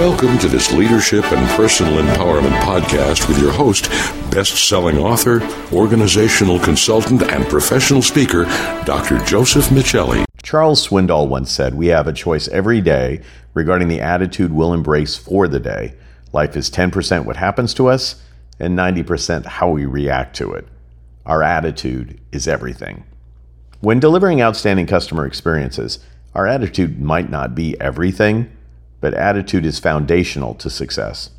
Welcome to this Leadership and Personal Empowerment Podcast with your host, best-selling author, organizational consultant, and professional speaker, Dr. Joseph Michelli. Charles Swindoll once said, "We have a choice every day regarding the attitude we'll embrace for the day. Life is 10% what happens to us and 90% how we react to it. Our attitude is everything." When delivering outstanding customer experiences, our attitude might not be everything, but attitude is foundational to success.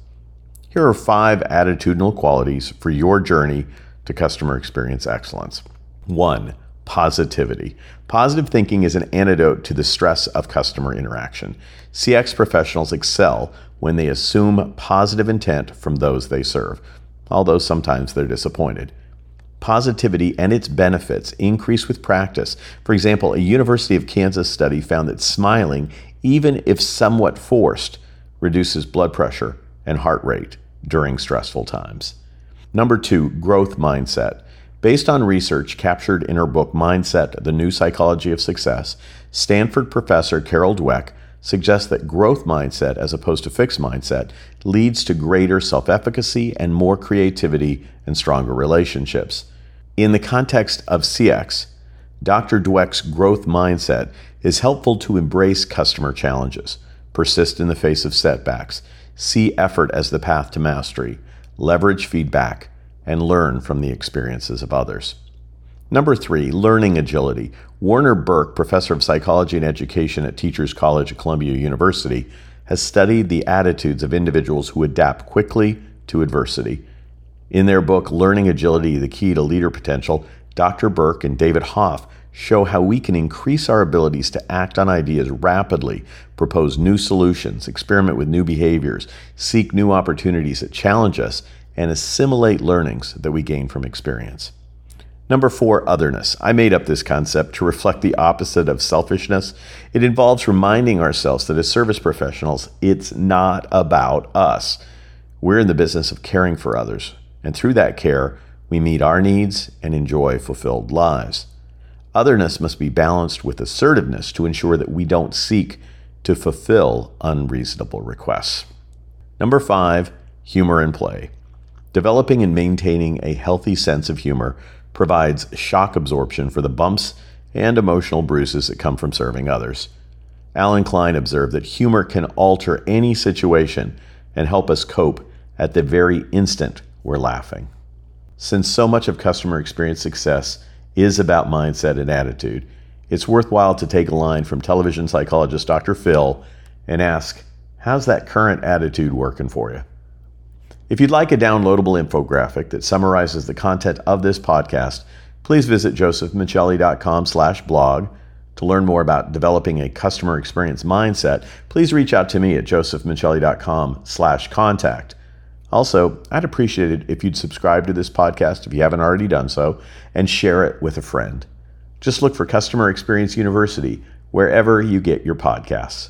Here are 5 attitudinal qualities for your journey to customer experience excellence. 1. Positivity. Positive thinking is an antidote to the stress of customer interaction. CX professionals excel when they assume positive intent from those they serve, although sometimes they're disappointed. Positivity and its benefits increase with practice. For example, a University of Kansas study found that smiling, even if somewhat forced, reduces blood pressure and heart rate during stressful times. 2, growth mindset. Based on research captured in her book, Mindset, The New Psychology of Success, Stanford professor Carol Dweck suggests that growth mindset, as opposed to fixed mindset, leads to greater self-efficacy and more creativity and stronger relationships. In the context of CX, Dr. Dweck's growth mindset is helpful to embrace customer challenges, persist in the face of setbacks, see effort as the path to mastery, leverage feedback, and learn from the experiences of others. 3, learning agility. Warner Burke, professor of psychology and education at Teachers College at Columbia University, has studied the attitudes of individuals who adapt quickly to adversity. In their book, Learning Agility, The Key to Leader Potential, Dr. Burke and David Hoff show how we can increase our abilities to act on ideas rapidly, propose new solutions, experiment with new behaviors, seek new opportunities that challenge us, and assimilate learnings that we gain from experience. 4, otherness. I made up this concept to reflect the opposite of selfishness. It involves reminding ourselves that as service professionals, it's not about us. We're in the business of caring for others, and through that care, we meet our needs and enjoy fulfilled lives. Otherness must be balanced with assertiveness to ensure that we don't seek to fulfill unreasonable requests. 5, humor and play. Developing and maintaining a healthy sense of humor provides shock absorption for the bumps and emotional bruises that come from serving others. Alan Klein observed that humor can alter any situation and help us cope at the very instant we're laughing. Since so much of customer experience success is about mindset and attitude, it's worthwhile to take a line from television psychologist Dr. Phil and ask, how's that current attitude working for you? If you'd like a downloadable infographic that summarizes the content of this podcast, please visit josephmichelli.com/blog. To learn more about developing a customer experience mindset, please reach out to me at josephmichelli.com/contact. Also, I'd appreciate it if you'd subscribe to this podcast if you haven't already done so, and share it with a friend. Just look for Customer Experience University wherever you get your podcasts.